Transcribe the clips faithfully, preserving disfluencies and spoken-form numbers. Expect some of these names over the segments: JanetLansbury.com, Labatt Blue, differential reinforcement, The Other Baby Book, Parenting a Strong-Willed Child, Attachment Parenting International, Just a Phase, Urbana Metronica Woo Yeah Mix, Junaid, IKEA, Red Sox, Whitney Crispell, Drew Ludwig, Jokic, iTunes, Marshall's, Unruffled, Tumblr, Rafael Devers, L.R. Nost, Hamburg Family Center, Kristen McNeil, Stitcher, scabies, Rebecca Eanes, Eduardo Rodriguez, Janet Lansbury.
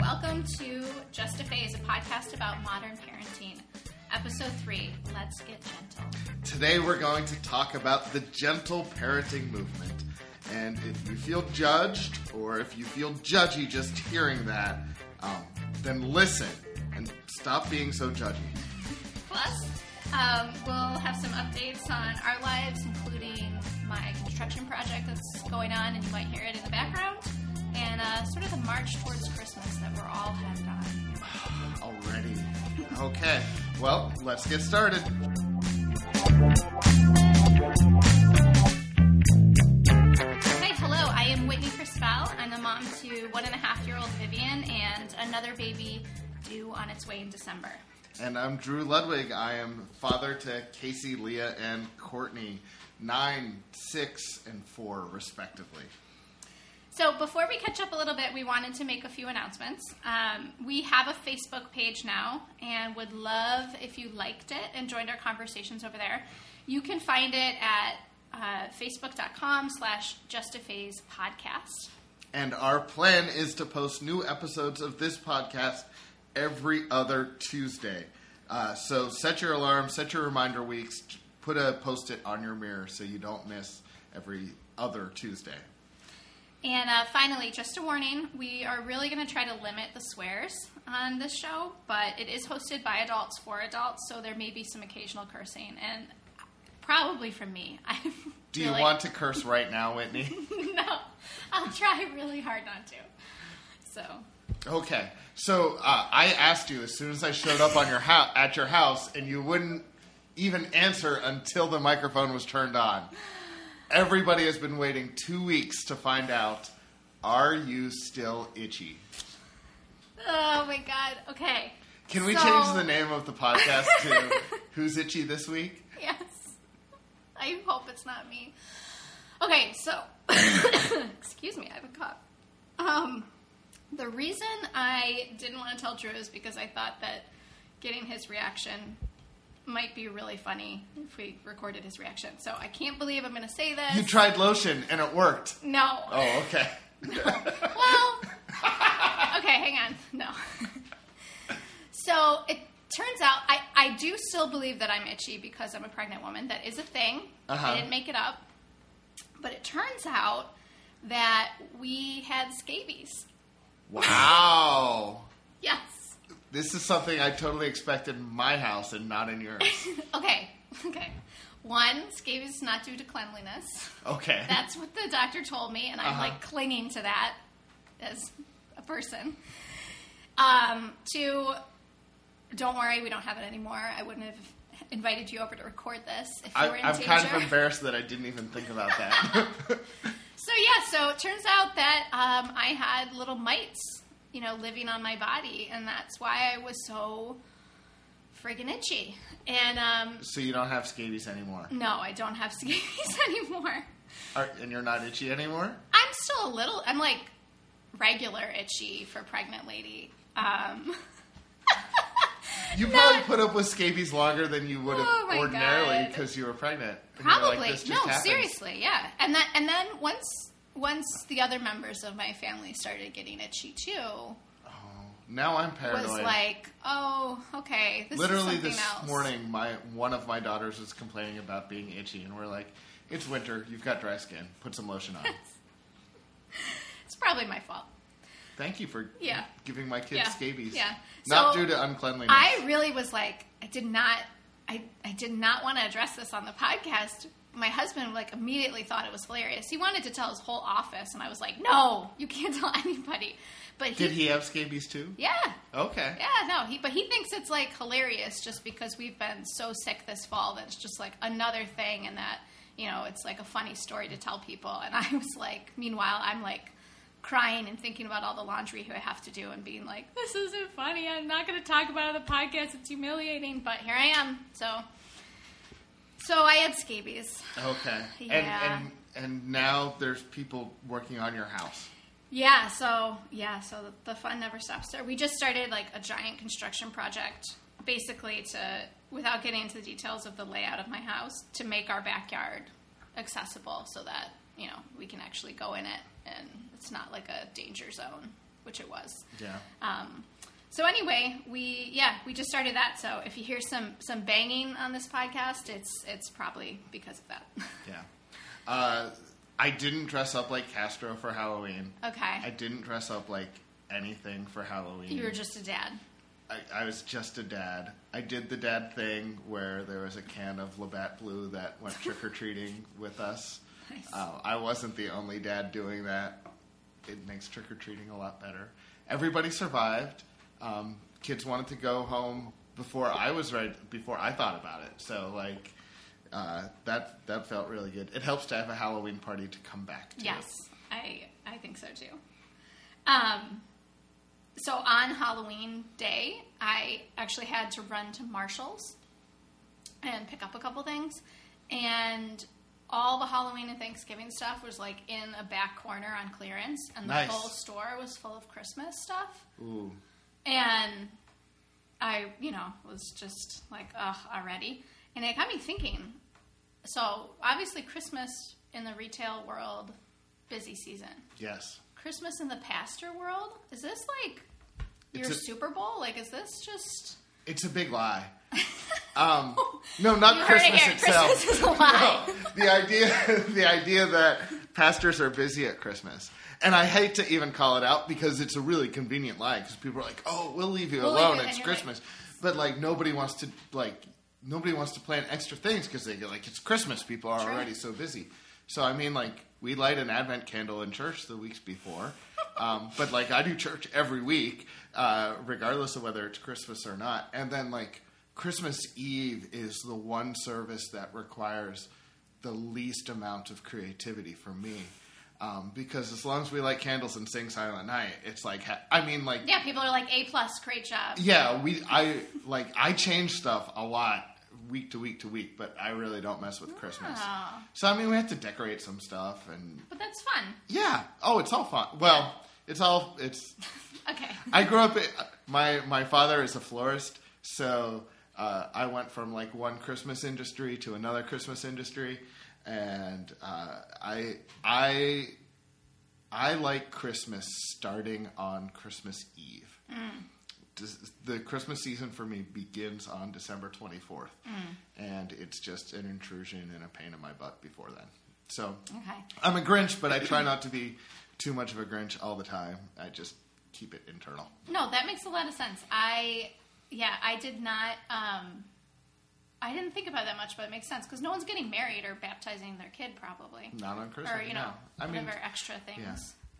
Welcome to Just a Phase, a podcast about modern parenting. Episode three, Let's Get Gentle. Today we're going to talk about the gentle parenting movement. And if you feel judged, or if you feel judgy just hearing that, um, then listen and stop being so judgy. Plus, um, we'll have some updates on our lives, including my construction project that's going on, and you might hear it in the background, and uh, sort of the march towards Christmas that we're all headed on. Already. Okay. Well, let's get started. I'm the mom to one and a half year old Vivian and another baby due on its way in December. And I'm Drew Ludwig. I am father to Casey, Leah, and Courtney, nine, six, and four, respectively. So before we catch up a little bit, we wanted to make a few announcements. Um, we have a Facebook page now and would love if you liked it and joined our conversations over there. You can find it at Uh, facebook.com slash justaphase podcast. And our plan is to post new episodes of this podcast every other Tuesday. Uh, so set your alarm, set your reminder weeks, put a post-it on your mirror so you don't miss every other Tuesday. And uh, finally, just a warning, we are really going to try to limit the swears on this show, but it is hosted by adults for adults, so there may be some occasional cursing and probably from me. I Do you really... want to curse right now, Whitney? No. I'll try really hard not to. So. Okay. So uh, I asked you as soon as I showed up on your ho- at your house, and you wouldn't even answer until the microphone was turned on. Everybody has been waiting two weeks to find out, are you still itchy? Oh, my God. Okay. Can we so... change the name of the podcast to Who's Itchy This Week? Yes. I hope it's not me. Okay, so, excuse me, I have a cough. Um, the reason I didn't want to tell Drew is because I thought that getting his reaction might be really funny if we recorded his reaction. So I can't believe I'm going to say this. You tried lotion and it worked. No. Oh, okay. No. Well, okay, hang on. No. So it turns out, I, I do still believe that I'm itchy because I'm a pregnant woman. That is a thing. Uh-huh. I didn't make it up. But it turns out that we had scabies. Wow. Yes. This is something I totally expected in my house and not in yours. Okay. Okay. One, scabies is not due to cleanliness. Okay. That's what the doctor told me, and I'm uh-huh. like clinging to that as a person. Um, two... Don't worry, we don't have it anymore. I wouldn't have invited you over to record this if you I, were in I'm danger. I'm kind of embarrassed that I didn't even think about that. So, yeah, so it turns out that um, I had little mites, you know, living on my body, and that's why I was so friggin' itchy. And um, so you don't have scabies anymore? No, I don't have scabies anymore. Are, and you're not itchy anymore? I'm still a little, I'm like regular itchy for pregnant lady. Um... You probably no. put up with scabies longer than you would have oh ordinarily because you were pregnant. Probably. Like, this just no, happens. Seriously, yeah. And that, and then once once the other members of my family started getting itchy too. Oh, now I'm paranoid. Was like, oh, okay, this Literally is something this else. Morning, my one of my daughters was complaining about being itchy, and we're like, it's winter, you've got dry skin, put some lotion on. It's probably my fault. Thank you for yeah. giving my kids yeah. scabies. Yeah. Not so due to uncleanliness. I really was like, I did not, I, I did not want to address this on the podcast. My husband like immediately thought it was hilarious. He wanted to tell his whole office, and I was like, no, you can't tell anybody. But he, did he have scabies too? Yeah. Okay. Yeah, no. He but he thinks it's like hilarious just because we've been so sick this fall that it's just like another thing, and that you know it's like a funny story to tell people. And I was like, meanwhile, I'm like. Crying and thinking about all the laundry I have to do and being like, this isn't funny. I'm not going to talk about it on the podcast. It's humiliating, but here I am. So, so I had scabies. Okay. Yeah. And, and, and now there's people working on your house. Yeah. So, yeah. So the, the fun never stops there. We just started like a giant construction project basically to, without getting into the details of the layout of my house, to make our backyard accessible so that, you know, we can actually go in it and it's not like a danger zone, which it was. Yeah. Um, so anyway, we, yeah, we just started that. So if you hear some, some banging on this podcast, it's, it's probably because of that. Yeah. Uh, I didn't dress up like Castro for Halloween. Okay. I didn't dress up like anything for Halloween. You were just a dad. I, I was just a dad. I did the dad thing where there was a can of Labatt Blue that went trick-or-treating with us. Nice. Uh, I wasn't the only dad doing that. It makes trick-or-treating a lot better. Everybody survived. Um, kids wanted to go home before I was ready, before I thought about it. So, like, uh, that that felt really good. It helps to have a Halloween party to come back to. Yes, I, I think so, too. Um, so on Halloween day, I actually had to run to Marshall's and pick up a couple things. And all the Halloween and Thanksgiving stuff was, like, in a back corner on clearance. And the nice. whole store was full of Christmas stuff. Ooh. And I, you know, was just like, ugh, already. And it got me thinking. So, obviously, Christmas in the retail world, busy season. Yes. Christmas in the pastor world? Is this, like, your a, Super Bowl? Like, is this just... It's a big lie. Um, no, not Christmas it itself. Christmas is a lie. No, the idea, the idea that pastors are busy at Christmas. And I hate to even call it out because it's a really convenient lie because people are like, oh, we'll leave you we'll alone. Leave you it's Christmas. Like, but, like, nobody wants to, like, nobody wants to plan extra things because they get like, it's Christmas. People are True. already so busy. So, I mean, like, we light an Advent candle in church the weeks before. Um, but, like, I do church every week, uh, regardless of whether it's Christmas or not. And then, like, Christmas Eve is the one service that requires the least amount of creativity from me. Um, because as long as we light candles and sing Silent Night, it's like, ha- I mean, like... Yeah, people are like, A plus, great job. Yeah, we, I, like, I change stuff a lot. Week to week to week, but I really don't mess with Christmas. Oh. So, I mean, we have to decorate some stuff, and but that's fun. Yeah. Oh, it's all fun. Well, yeah. it's all it's. Okay. I grew up. My my father is a florist, so uh, I went from like one Christmas industry to another Christmas industry, and uh, I I I like Christmas starting on Christmas Eve. Mm. The Christmas season for me begins on December twenty-fourth, mm. and it's just an intrusion and a pain in my butt before then. So okay. I'm a Grinch, but I try not to be too much of a Grinch all the time. I just keep it internal. No, that makes a lot of sense. I, yeah, I did not, um, I didn't think about that much, but it makes sense because no one's getting married or baptizing their kid probably. Not on Christmas. Or, you know, no. whatever I mean, extra things. Yeah.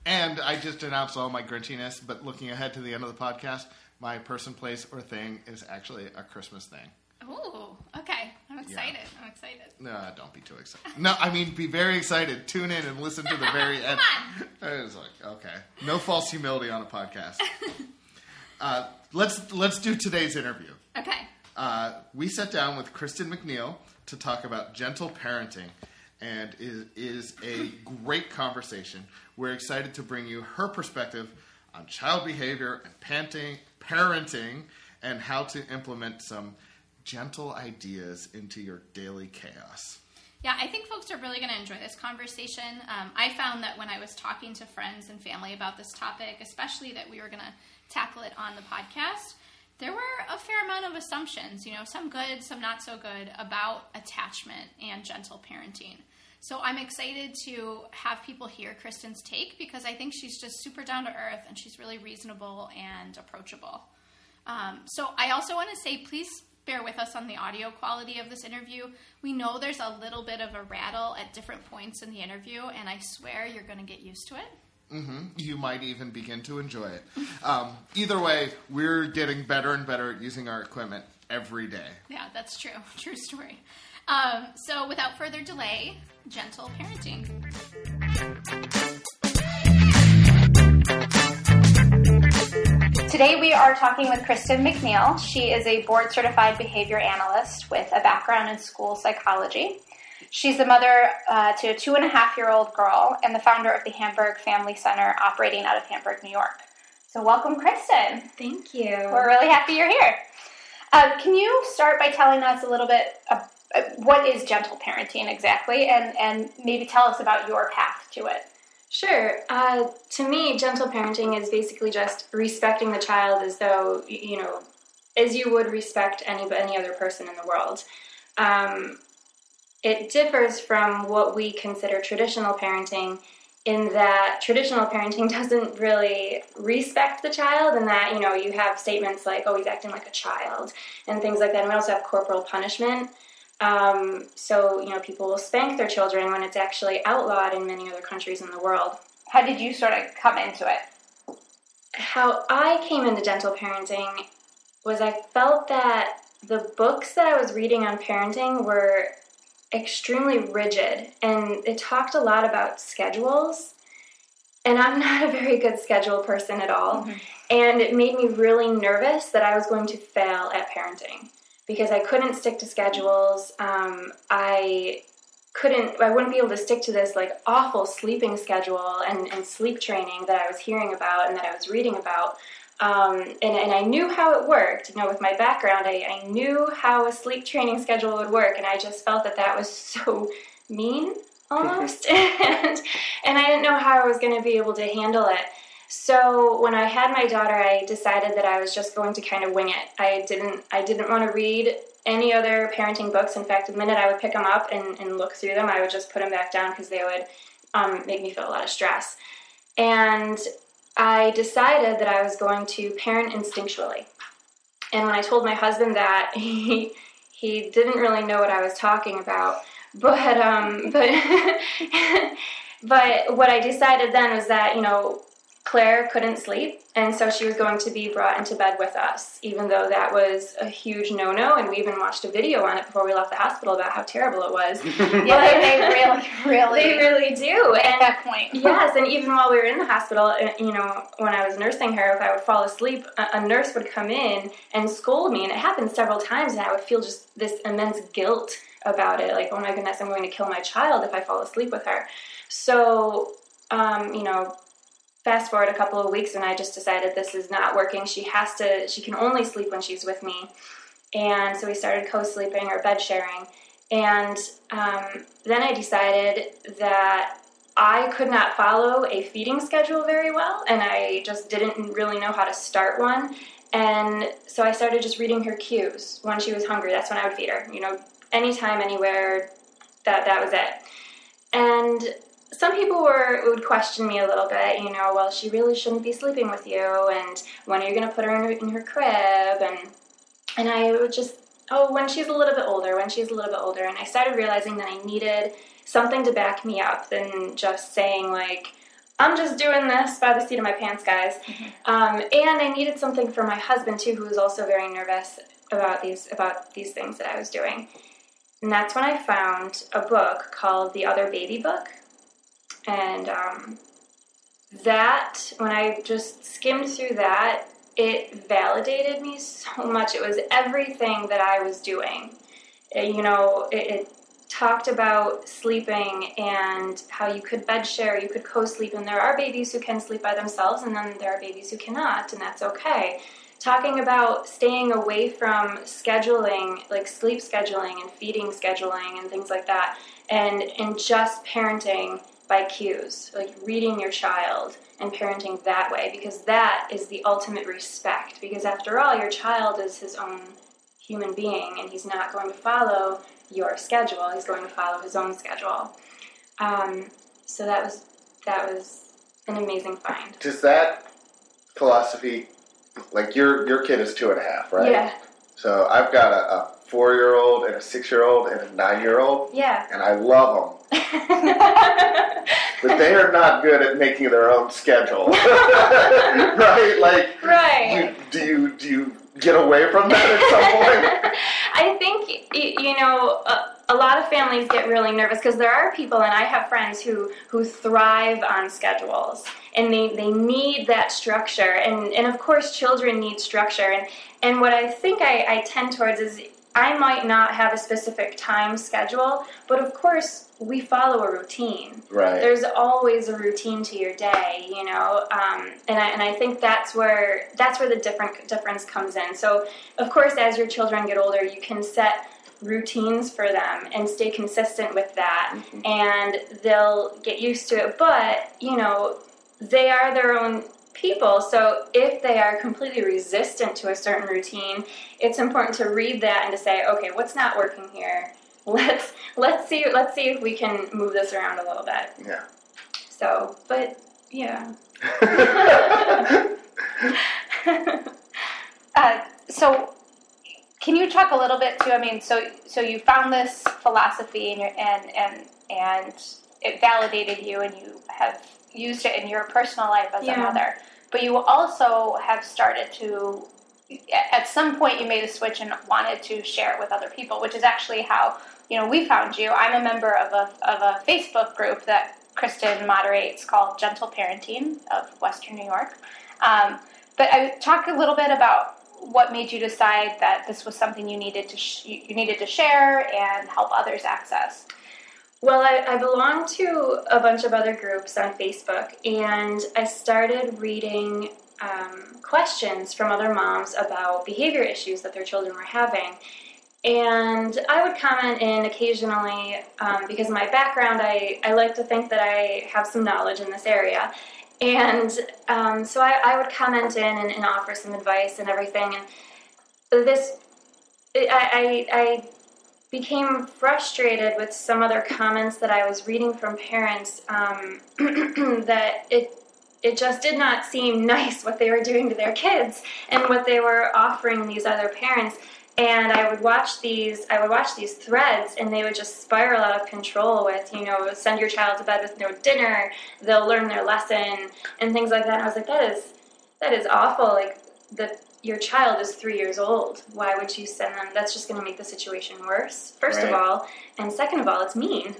And I just announced all my Grinchiness, but looking ahead to the end of the podcast, my person, place, or thing is actually a Christmas thing. Ooh, okay. I'm excited. Yeah. I'm excited. No, don't be too excited. No, I mean, be very excited. Tune in and listen to the very end. Come on. I was like, okay. No false humility on a podcast. uh, let's let's do today's interview. Okay. Uh, we sat down with Kristen McNeil to talk about gentle parenting, and it is a great conversation. We're excited to bring you her perspective on child behavior and parenting, parenting, and how to implement some gentle ideas into your daily chaos. Yeah, I think folks are really going to enjoy this conversation. Um, I found that when I was talking to friends and family about this topic, especially that we were going to tackle it on the podcast, there were a fair amount of assumptions, you know, some good, some not so good, about attachment and gentle parenting. So I'm excited to have people hear Kristen's take because I think she's just super down to earth and she's really reasonable and approachable. Um, so I also want to say, please bear with us on the audio quality of this interview. We know there's a little bit of a rattle at different points in the interview, and I swear you're going to get used to it. Mm-hmm. You might even begin to enjoy it. Um, either way, we're getting better and better at using our equipment every day. Yeah, that's true. True story. Um, so without further delay, gentle parenting. Today we are talking with Kristen McNeil. She is a board-certified behavior analyst with a background in school psychology. She's the mother uh, to a two-and-a-half-year-old girl and the founder of the Hamburg Family Center operating out of Hamburg, New York. So welcome, Kristen. Thank you. We're really happy you're here. Uh, can you start by telling us a little bit about what is gentle parenting exactly, and, and maybe tell us about your path to it? Sure. Uh, to me, gentle parenting is basically just respecting the child as though, you know, as you would respect any any other person in the world. Um, it differs from what we consider traditional parenting in that traditional parenting doesn't really respect the child, and that, you know, you have statements like, oh, he's acting like a child, and things like that. And we also have corporal punishment. Um, so, you know, people will spank their children when it's actually outlawed in many other countries in the world. How did you sort of come into it? How I came into gentle parenting was I felt that the books that I was reading on parenting were extremely rigid, and it talked a lot about schedules, and I'm not a very good schedule person at all, mm-hmm. and it made me really nervous that I was going to fail at parenting. Because I couldn't stick to schedules, um, I couldn't, I wouldn't be able to stick to this like awful sleeping schedule and, and sleep training that I was hearing about and that I was reading about, um, and, and I knew how it worked. You know, with my background, I, I knew how a sleep training schedule would work, and I just felt that that was so mean, almost, and, and I didn't know how I was going to be able to handle it. So when I had my daughter, I decided that I was just going to kind of wing it. I didn't I didn't want to read any other parenting books. In fact, the minute I would pick them up and, and look through them, I would just put them back down because they would um, make me feel a lot of stress. And I decided that I was going to parent instinctually. And when I told my husband that, he, he didn't really know what I was talking about. But, um, but, but what I decided then was that, you know, Claire couldn't sleep, and so she was going to be brought into bed with us, even though that was a huge no-no, and we even watched a video on it before we left the hospital about how terrible it was. Yeah, they really, really, they really do. At that point. Yes, and even while we were in the hospital, you know, when I was nursing her, if I would fall asleep, a nurse would come in and scold me, and it happened several times, and I would feel just this immense guilt about it, like, oh my goodness, I'm going to kill my child if I fall asleep with her. So, um, you know, fast forward a couple of weeks, and I just decided this is not working. She has to, she can only sleep when she's with me. And so we started co-sleeping or bed sharing. And um, then I decided that I could not follow a feeding schedule very well, and I just didn't really know how to start one. And so I started just reading her cues. When she was hungry, that's when I would feed her. You know, anytime, anywhere, that, that was it. And some people were would question me a little bit, you know, well, she really shouldn't be sleeping with you, and when are you going to put her in, her in her crib, and and I would just, oh, when she's a little bit older, when she's a little bit older, and I started realizing that I needed something to back me up than just saying, like, I'm just doing this by the seat of my pants, guys, mm-hmm. um, and I needed something for my husband, too, who was also very nervous about these about these things that I was doing, and that's when I found a book called The Other Baby Book. And um, that, when I just skimmed through that, it validated me so much. It was everything that I was doing. It, you know, it, it talked about sleeping and how you could bed share, you could co-sleep, and there are babies who can sleep by themselves, and then there are babies who cannot, and that's okay. Talking about staying away from scheduling, like sleep scheduling and feeding scheduling and things like that, and, and just parenting by cues, like reading your child and parenting that way, because that is the ultimate respect, because after all, your child is his own human being, and he's not going to follow your schedule, he's going to follow his own schedule. Um, so that was that was an amazing find. Does that philosophy, like your your kid is two and a half, right? Yeah. So I've got a, a four-year-old and a six-year-old and a nine-year-old, yeah, and I love them. But they are not good at making their own schedule, right? Like, right. Do, do you do you get away from that at some point? I think you know a, a lot of families get really nervous because there are people, and I have friends who who thrive on schedules, and they, they need that structure, and and of course children need structure, and and what I think I, I tend towards is, I might not have a specific time schedule, but of course we follow a routine. Right. There's always a routine to your day, you know, um, and I and I think that's where that's where the different difference comes in. So of course, as your children get older, you can set routines for them and stay consistent with that, mm-hmm. and they'll get used to it. But, you know, they are their own people, so if they are completely resistant to a certain routine, it's important to read that and to say, okay, what's not working here? Let's let's see let's see if we can move this around a little bit. Yeah. So, but yeah. uh, so, can you talk a little bit too? I mean, so so you found this philosophy and your, and and and it validated you, and you have used it in your personal life as yeah. a mother. But you also have started to, at some point, you made a switch and wanted to share it with other people, which is actually how, you know, we found you. I'm a member of a of a Facebook group that Kristen moderates called Gentle Parenting of Western New York. Um, but I talk a little bit about what made you decide that this was something you needed to sh- you needed to share and help others access. Well, I, I belong to a bunch of other groups on Facebook, and I started reading um, questions from other moms about behavior issues that their children were having. And I would comment in occasionally um, because of my background, I, I like to think that I have some knowledge in this area. And um, so I, I would comment in and, and offer some advice and everything. And this, I... I, I became frustrated with some other comments that I was reading from parents um, that it it just did not seem nice what they were doing to their kids and what they were offering these other parents. And I would watch these I would watch these threads, and they would just spiral out of control with, you know, send your child to bed with no dinner, they'll learn their lesson, and things like that. And I was like, that is that is awful. Like, the your child is three years old. Why would you send them? That's just going to make the situation worse, first right. of all. And second of all, it's mean.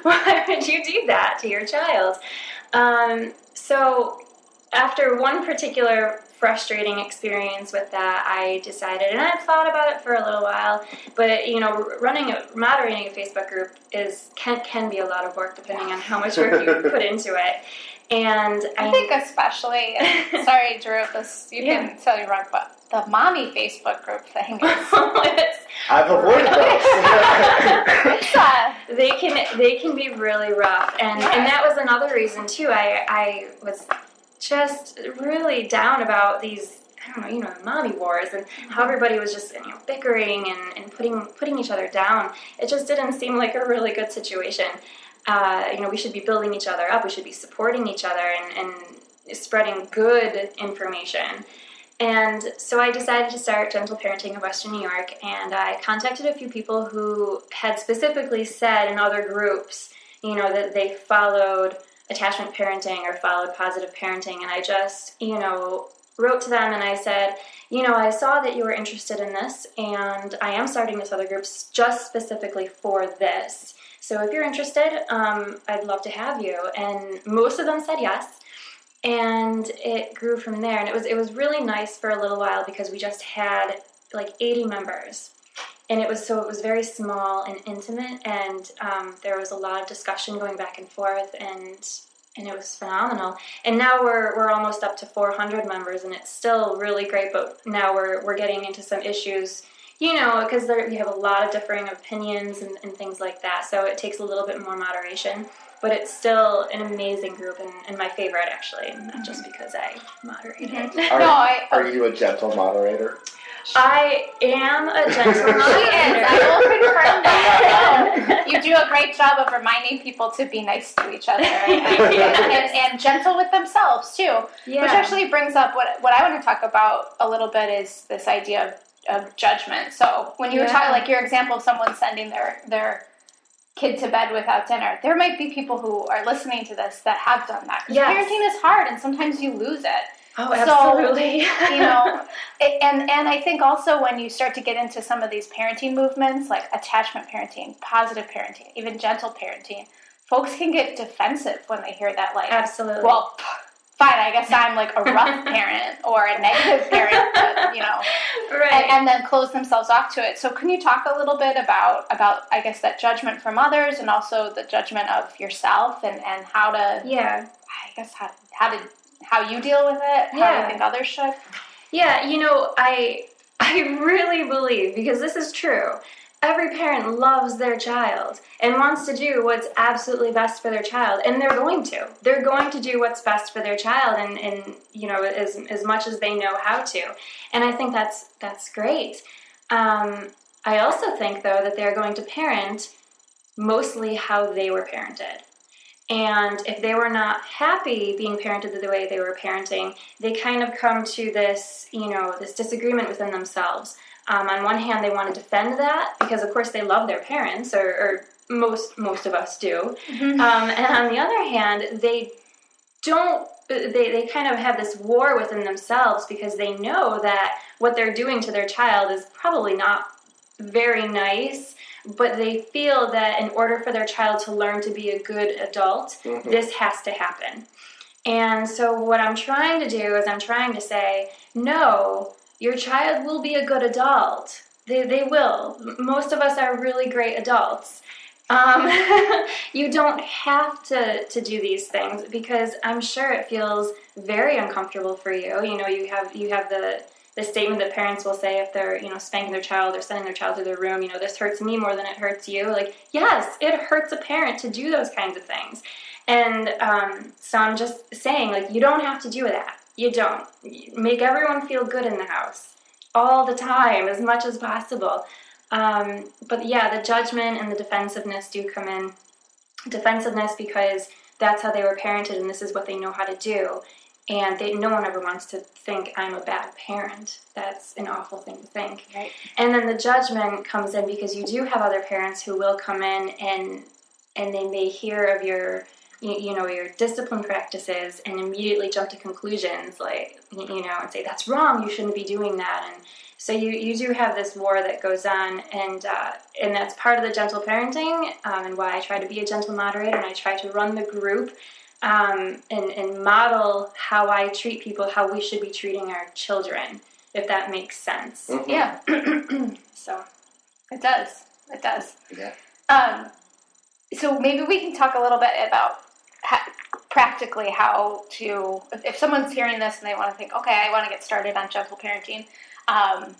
Why would you do that to your child? Um, so after one particular frustrating experience with that, I decided, and I've thought about it for a little while, but, you know, running a, moderating a Facebook group is can, can be a lot of work, depending on how much work you put into it. And I, I think especially, and sorry, Drew, this you yeah. can tell you're wrong, but the mommy Facebook group thing is... I've avoided those. They can they can be really rough, and yeah. and that was another reason too. I I was just really down about these. I don't know, you know, the mommy wars and how everybody was just, you know, bickering and, and putting putting each other down. It just didn't seem like a really good situation. Uh, you know, we should be building each other up. We should be supporting each other and, and spreading good information. And so I decided to start Gentle Parenting of Western New York, and I contacted a few people who had specifically said in other groups, you know, that they followed attachment parenting or followed positive parenting. And I just, you know, wrote to them and I said, you know, I saw that you were interested in this, and I am starting this other group just specifically for this. So if you're interested, um, I'd love to have you. And most of them said yes, and it grew from there. And it was it was really nice for a little while because we just had like eighty members, and it was so it was very small and intimate, and um, there was a lot of discussion going back and forth, and and it was phenomenal. And now we're we're almost up to four hundred members, and it's still really great. But now we're we're getting into some issues. You know, because you have a lot of differing opinions and, and things like that, so it takes a little bit more moderation. But it's still an amazing group, and, and my favorite, actually, not just because I moderate it. Are, no, I, are you a gentle moderator? I am a gentle moderator. I will confirm that. You do a great job of reminding people to be nice to each other, and, and, and gentle with themselves, too. Yeah. Which actually brings up what, what I want to talk about a little bit is this idea of of judgment. So when you yeah. were talking, like your example of someone sending their, their kid to bed without dinner, there might be people who are listening to this that have done that. Because yes. parenting is hard, and sometimes you lose it. Oh, absolutely. So, you know, it, and, and I think also when you start to get into some of these parenting movements, like attachment parenting, positive parenting, even gentle parenting, folks can get defensive when they hear that, like, absolutely. Well, fine, I guess I'm like a rough parent or a negative parent, but, you know, right. and, and then close themselves off to it. So can you talk a little bit about, about I guess, that judgment from others and also the judgment of yourself and, and how to, yeah. I guess, how, how, to, how you deal with it, how yeah. you think others should? Yeah, you know, I I really believe, because this is true, Every parent loves their child and wants to do what's absolutely best for their child, and they're going to. They're going to do what's best for their child, and, and you know, as as much as they know how to. And I think that's that's great. Um, I also think, though, that they're going to parent mostly how they were parented. And if they were not happy being parented the way they were parenting, they kind of come to this, you know, this disagreement within themselves. Um, on one hand, they want to defend that because, of course, they love their parents, or, or most most of us do. Mm-hmm. Um, and on the other hand, they don't. They they kind of have this war within themselves because they know that what they're doing to their child is probably not very nice. But they feel that in order for their child to learn to be a good adult, mm-hmm. this has to happen. And so what I'm trying to do is I'm trying to say, no. Your child will be a good adult. They they will. Most of us are really great adults. Um, you don't have to, to do these things, because I'm sure it feels very uncomfortable for you. You know, you have you have the, the statement that parents will say if they're, you know, spanking their child or sending their child to their room, you know, this hurts me more than it hurts you. Like, yes, it hurts a parent to do those kinds of things. And um, so I'm just saying, like, you don't have to do that. You don't. Make everyone feel good in the house all the time, as much as possible. Um, but yeah, the judgment and the defensiveness do come in. Defensiveness because that's how they were parented and this is what they know how to do. And they, no one ever wants to think, I'm a bad parent. That's an awful thing to think. Right. And then the judgment comes in because you do have other parents who will come in and and they may hear of your... you know, your discipline practices and immediately jump to conclusions, like, you know, and say, that's wrong, you shouldn't be doing that. And so you, you do have this war that goes on, and uh, and that's part of the gentle parenting um, and why I try to be a gentle moderator and I try to run the group um, and, and model how I treat people, how we should be treating our children, if that makes sense. Mm-hmm. Yeah. So. It does. It does. Yeah. Um, so maybe we can talk a little bit about Ha- practically how to, if, if someone's hearing this and they want to think, okay, I want to get started on gentle parenting. Um,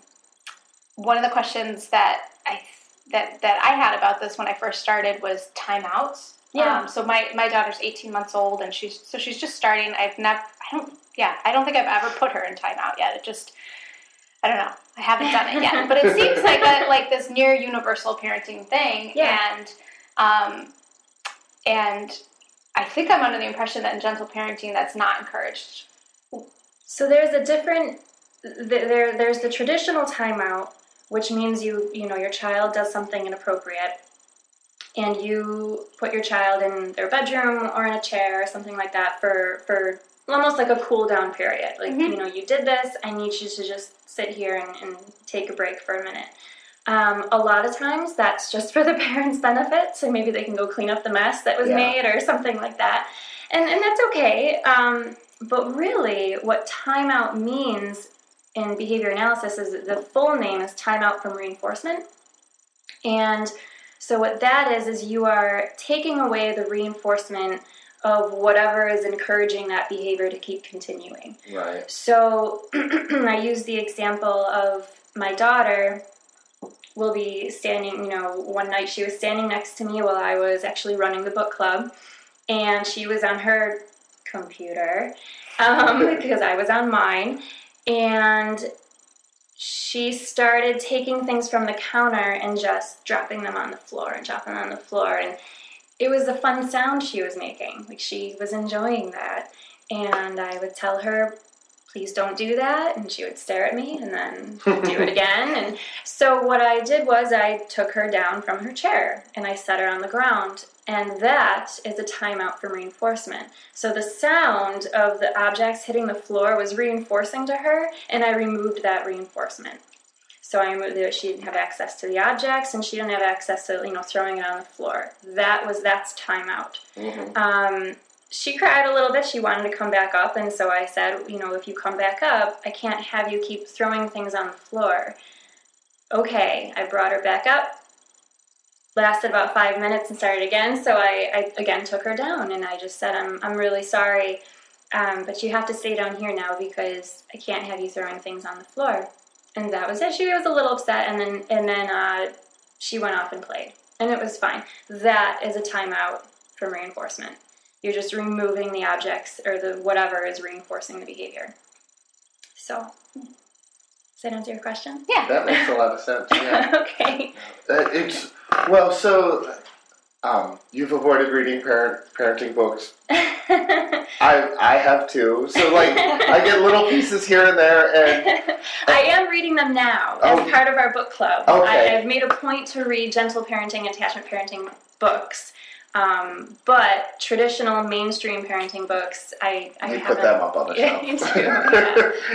one of the questions that I, that, that I had about this when I first started was timeouts. Yeah. Um, so my, my daughter's eighteen months old and she's, so she's just starting. I've never, I don't, yeah, I don't think I've ever put her in timeout yet. It just, I don't know. I haven't done it yet, but it seems like a, like this near universal parenting thing. Yeah. And, um, and, I think I'm under the impression that in gentle parenting, that's not encouraged. So there's a different, there, there's the traditional timeout, which means you, you know, your child does something inappropriate, and you put your child in their bedroom or in a chair or something like that for, for almost like a cool down period. Like, mm-hmm. you know, you did this, I need you to just sit here and, and take a break for a minute. Um, a lot of times that's just for the parents' benefit, so maybe they can go clean up the mess that was yeah. made or something like that. And and that's okay. Um, but really what timeout means in behavior analysis is the full name is timeout from reinforcement. And so what that is is you are taking away the reinforcement of whatever is encouraging that behavior to keep continuing. Right. So I use the example of my daughter will be standing, you know, one night she was standing next to me while I was actually running the book club, and she was on her computer, um, because I was on mine, and she started taking things from the counter and just dropping them on the floor and dropping them on the floor, and it was a fun sound she was making, like she was enjoying that, and I would tell her, please don't do that, and she would stare at me, and then do it again, and so what I did was I took her down from her chair, and I set her on the ground, and that is a timeout from reinforcement. So the sound of the objects hitting the floor was reinforcing to her, and I removed that reinforcement. So I removed that she didn't have access to the objects, and she didn't have access to, you know, throwing it on the floor. That was, that's timeout. Mm-hmm. Um... She cried a little bit. She wanted to come back up, and so I said, you know, if you come back up, I can't have you keep throwing things on the floor. Okay, I brought her back up. Lasted about five minutes and started again, so I, I again took her down, and I just said, I'm I'm really sorry, um, but you have to stay down here now because I can't have you throwing things on the floor. And that was it. She was a little upset, and then, and then uh, she went off and played, and it was fine. That is a timeout from reinforcement. You're just removing the objects or the whatever is reinforcing the behavior. So, does that answer your question? Yeah. That makes a lot of sense. Yeah. Okay. Uh, it's well, so um, you've avoided reading parent parenting books. I I have too. So like I get little pieces here and there, and uh, I am reading them now as oh, part of our book club. Okay. I, I've made a point to read Gentle Parenting, Attachment Parenting books. Um, but traditional mainstream parenting books, I, I haven't. Put them up on the shelf. You do,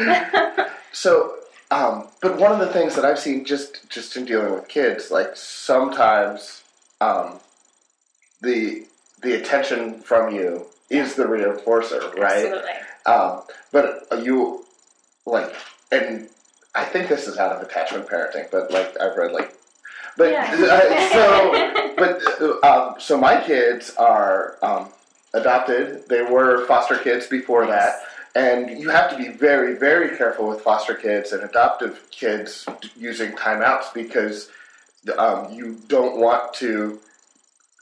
yeah. So, um, but one of the things that I've seen just, just in dealing with kids, like sometimes um, the the attention from you is the reinforcer, right? Absolutely. Um, but you, like, and I think this is out of Attachment Parenting, but like I've read like. But yeah. uh, so, but um, so my kids are um, adopted. They were foster kids before yes. that, and you have to be very, very careful with foster kids and adoptive kids using timeouts because um, you don't want to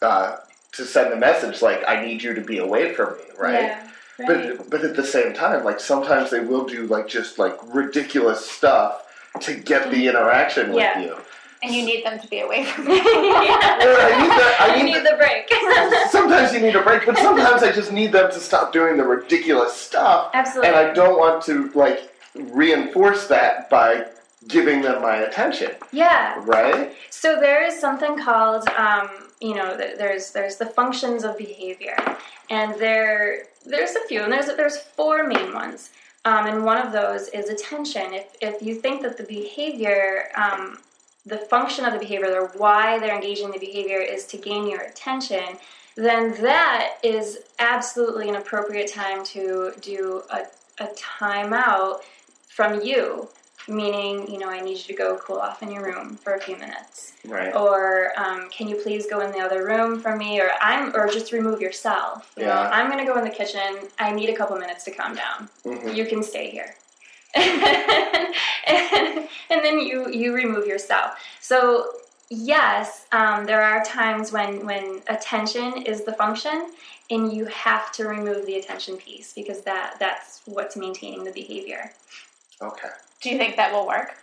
uh, to send a message like "I need you to be away from me," right? Yeah, right. But but at the same time, like sometimes they will do like just like ridiculous stuff to get the interaction with yeah. you. And you need them to be away from me. yeah. I need the, I need you need the, the break. Sometimes you need a break, but sometimes I just need them to stop doing the ridiculous stuff. Absolutely. And I don't want to, like, reinforce that by giving them my attention. Yeah. Right? So there is something called, um, you know, there's there's the functions of behavior. And there there's a few, and there's, there's four main ones. Um, and one of those is attention. If, if you think that the behavior... Um, the function of the behavior, or why they're engaging the behavior, is to gain your attention, then that is absolutely an appropriate time to do a, a timeout from you, meaning, you know, I need you to go cool off in your room for a few minutes. Right. Or um, can you please go in the other room for me, or I'm, or just remove yourself. Yeah. You know, I'm going to go in the kitchen. I need a couple minutes to calm down. Mm-hmm. You can stay here. and, and, and then you, you remove yourself. So yes, um, there are times when, when attention is the function and you have to remove the attention piece because that, that's what's maintaining the behavior. Okay. Do you think that will work?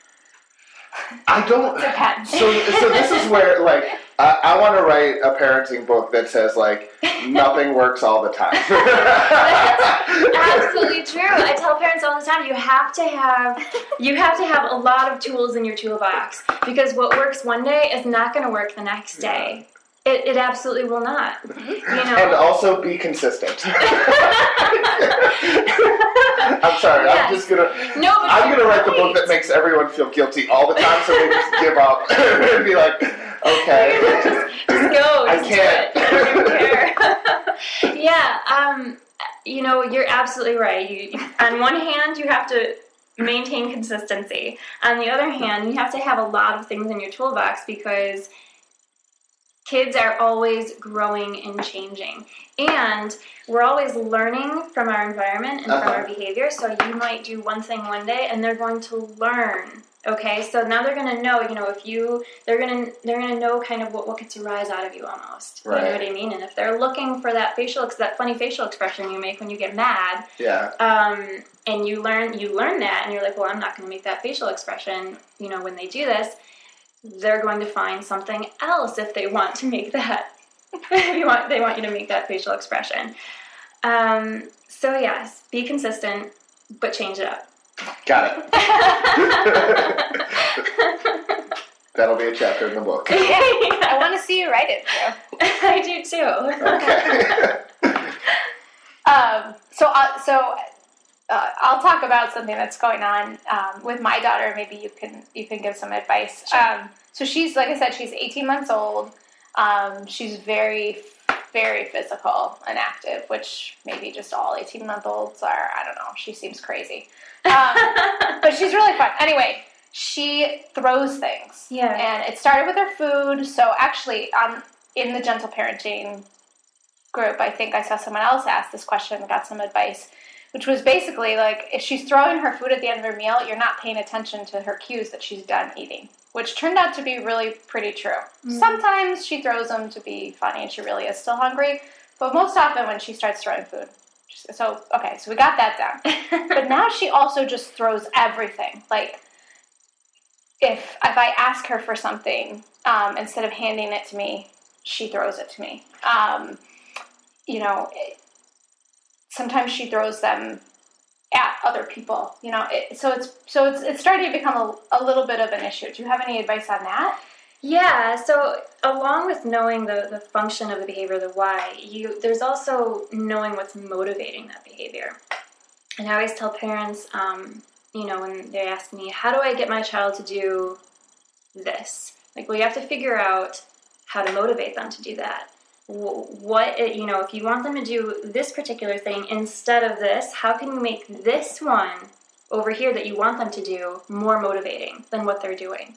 I don't. Depends. So, so this is where, like, I, I want to write a parenting book that says, like, nothing works all the time. That's absolutely true. I tell parents all the time, you have to have, you have to have a lot of tools in your toolbox because what works one day is not going to work the next day. It, it absolutely will not. You know? And also be consistent. I'm sorry. Yes. I'm just gonna. No, but I'm gonna write right. the book that makes everyone feel guilty all the time, so they just give up and be like, "Okay, just, just go. I just can't. Do it. I don't care." Yeah. Um. You know, you're absolutely right. You, on one hand, you have to maintain consistency. On the other hand, you have to have a lot of things in your toolbox because kids are always growing and changing, and we're always learning from our environment and uh-huh. from our behavior, so you might do one thing one day, and they're going to learn, okay? So now they're going to know, you know, if you, they're going to, they're going to know kind of what, what gets to rise out of you almost, right. You know what I mean? And if they're looking for that facial, that funny facial expression you make when you get mad, yeah. um, and you learn, you learn that, and you're like, well, I'm not going to make that facial expression, you know, when they do this, they're going to find something else if they want to make that. they want they want you to make that facial expression. Um, so yes, be consistent, but change it up. Got it. That'll be a chapter in the book. Yeah, I want to see you write it, too. I do too. Okay. um. So uh, so. Uh, I'll talk about something that's going on um, with my daughter. Maybe you can you can give some advice. Sure. Um, so she's, like I said, she's eighteen months old. Um, she's very, very physical and active, which maybe just all eighteen-month-olds are. I don't know. She seems crazy. Um, but she's really fun. Anyway, she throws things. Yeah. And it started with her food. So actually, um, in the Gentle Parenting group, I think I saw someone else ask this question and got some advice. which was basically like, if she's throwing her food at the end of her meal, you're not paying attention to her cues that she's done eating, which turned out to be really pretty true. Mm. Sometimes she throws them to be funny and she really is still hungry, but most often when she starts throwing food. So, okay, so we got that down. But now she also just throws everything. Like, if if I ask her for something, um, instead of handing it to me, she throws it to me. Um, you know, it, sometimes she throws them at other people. You know, it, so it's so it's it's starting to become a, a little bit of an issue. Do you have any advice on that? Yeah, so along with knowing the, the function of the behavior, the why, you there's also knowing what's motivating that behavior. And I always tell parents, um, you know, when they ask me, how do I get my child to do this? Like, well, you have to figure out how to motivate them to do that. What, you know, if you want them to do this particular thing instead of this, how can you make this one over here that you want them to do more motivating than what they're doing?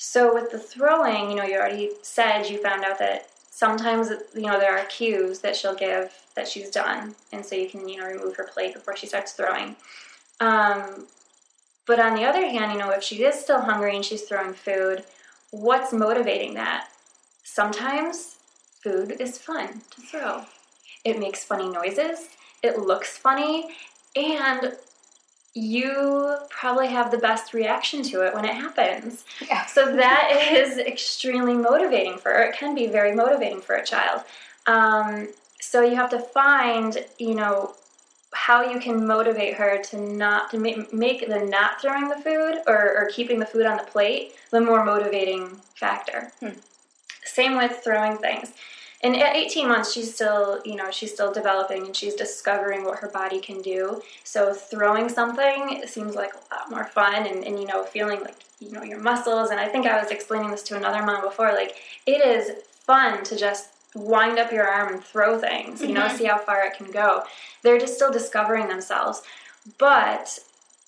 So with the throwing, you know, you already said you found out that sometimes, you know, there are cues that she'll give that she's done. And so you can, you know, remove her plate before she starts throwing. Um, but on the other hand, you know, if she is still hungry and she's throwing food, what's motivating that? Sometimes food is fun to throw. It makes funny noises. It looks funny. And you probably have the best reaction to it when it happens. Yeah. So that is extremely motivating for, or it can be very motivating for a child. Um, so you have to find, you know, how you can motivate her to not, to make, make the not throwing the food or, or keeping the food on the plate the more motivating factor. Hmm. Same with throwing things. And at eighteen months, she's still, you know, she's still developing and she's discovering what her body can do. So throwing something seems like a lot more fun and, and, you know, feeling like, you know, your muscles. And I think I was explaining this to another mom before, like, it is fun to just wind up your arm and throw things, you mm-hmm. know, see how far it can go. They're just still discovering themselves. But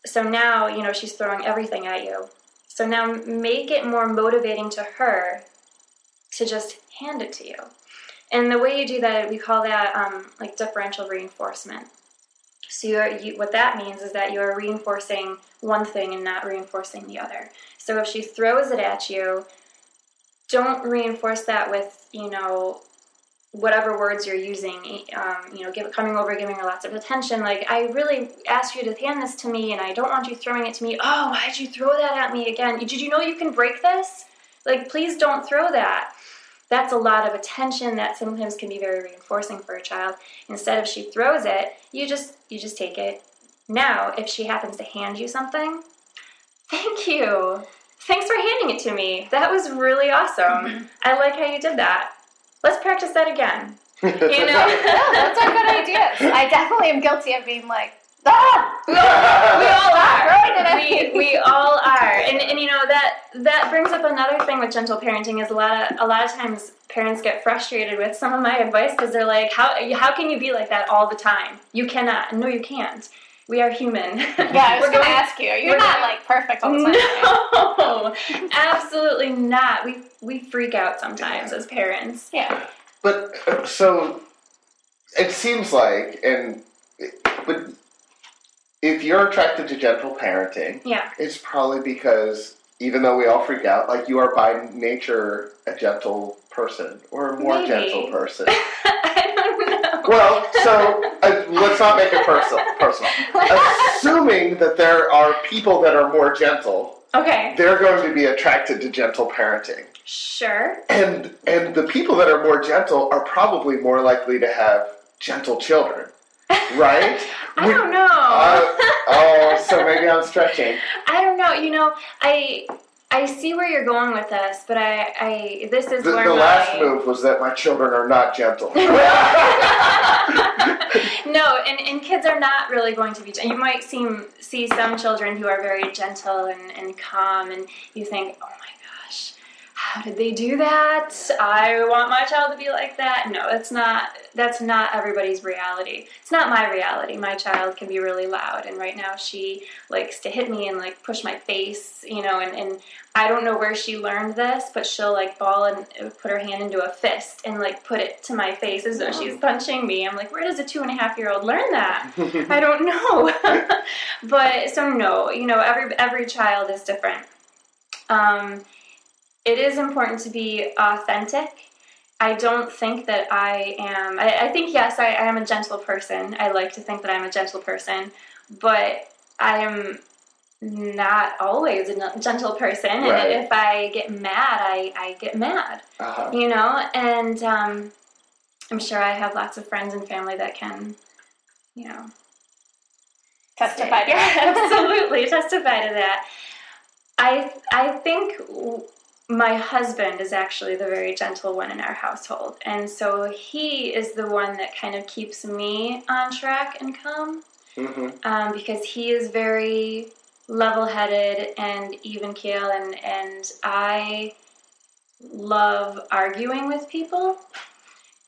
so now, you know, she's throwing everything at you. So now make it more motivating to her to just hand it to you. And the way you do that, we call that um, like differential reinforcement. So you're, you, what that means is that you're reinforcing one thing and not reinforcing the other. So if she throws it at you, don't reinforce that with, you know, whatever words you're using, um, you know, give, coming over, giving her lots of attention. Like, I really asked you to hand this to me, and I don't want you throwing it to me. Oh, why'd you throw that at me again? Did you know you can break this? Like, please don't throw that. That's a lot of attention that sometimes can be very reinforcing for a child. Instead of she throws it, you just you just take it. Now, if she happens to hand you something, thank you. Thanks for handing it to me. That was really awesome. Mm-hmm. I like how you did that. Let's practice that again. You know, no, that's a good idea. I definitely am guilty of being like, ah! We all, we all are. Right? We, we all are. And, and you know, that that brings up another thing with gentle parenting is a lot of, a lot of times parents get frustrated with some of my advice because they're like, how how can you be like that all the time? You cannot. No, you can't. We are human. Yeah, I was going to ask you. You're not going, like, perfect all the time. No, absolutely not. We, we freak out sometimes as parents. Yeah. But, uh, so, it seems like, and, but... if you're attracted to gentle parenting, yeah. it's probably because, even though we all freak out, like, you are by nature a gentle person, or a more Maybe. gentle person. I don't know. Well, so, uh, let's not make it personal. personal. Assuming that there are people that are more gentle, okay, they're going to be attracted to gentle parenting. Sure. And, and the people that are more gentle are probably more likely to have gentle children. Right? I we, don't know. Uh, oh, so maybe I'm stretching. I don't know. You know, I I see where you're going with this, but I, I this is the, where the my... last move was that my children are not gentle. No, and, and kids are not really going to be gentle. You might seem, see some children who are very gentle and, and calm, and you think, oh my gosh, how did they do that? I want my child to be like that. No, that's not, that's not everybody's reality. It's not my reality. My child can be really loud, and right now she likes to hit me and like push my face, you know, and, and I don't know where she learned this, but she'll like ball and put her hand into a fist and like put it to my face as though she's punching me. I'm like, where does a two and a half year old learn that? I don't know. But so no, you know, every, every child is different. Um, It is important to be authentic. I don't think that I am, I, I think, yes, I, I am a gentle person. I like to think that I'm a gentle person, but I am not always a gentle person. Right. And if I get mad, I, I get mad, uh-huh. you know, and um, I'm sure I have lots of friends and family that can, you know, testify to that. Absolutely, testify to that. I, I think... My husband is actually the very gentle one in our household, and so he is the one that kind of keeps me on track and calm, mm-hmm. um, because he is very level-headed and even-keeled, and, and I love arguing with people,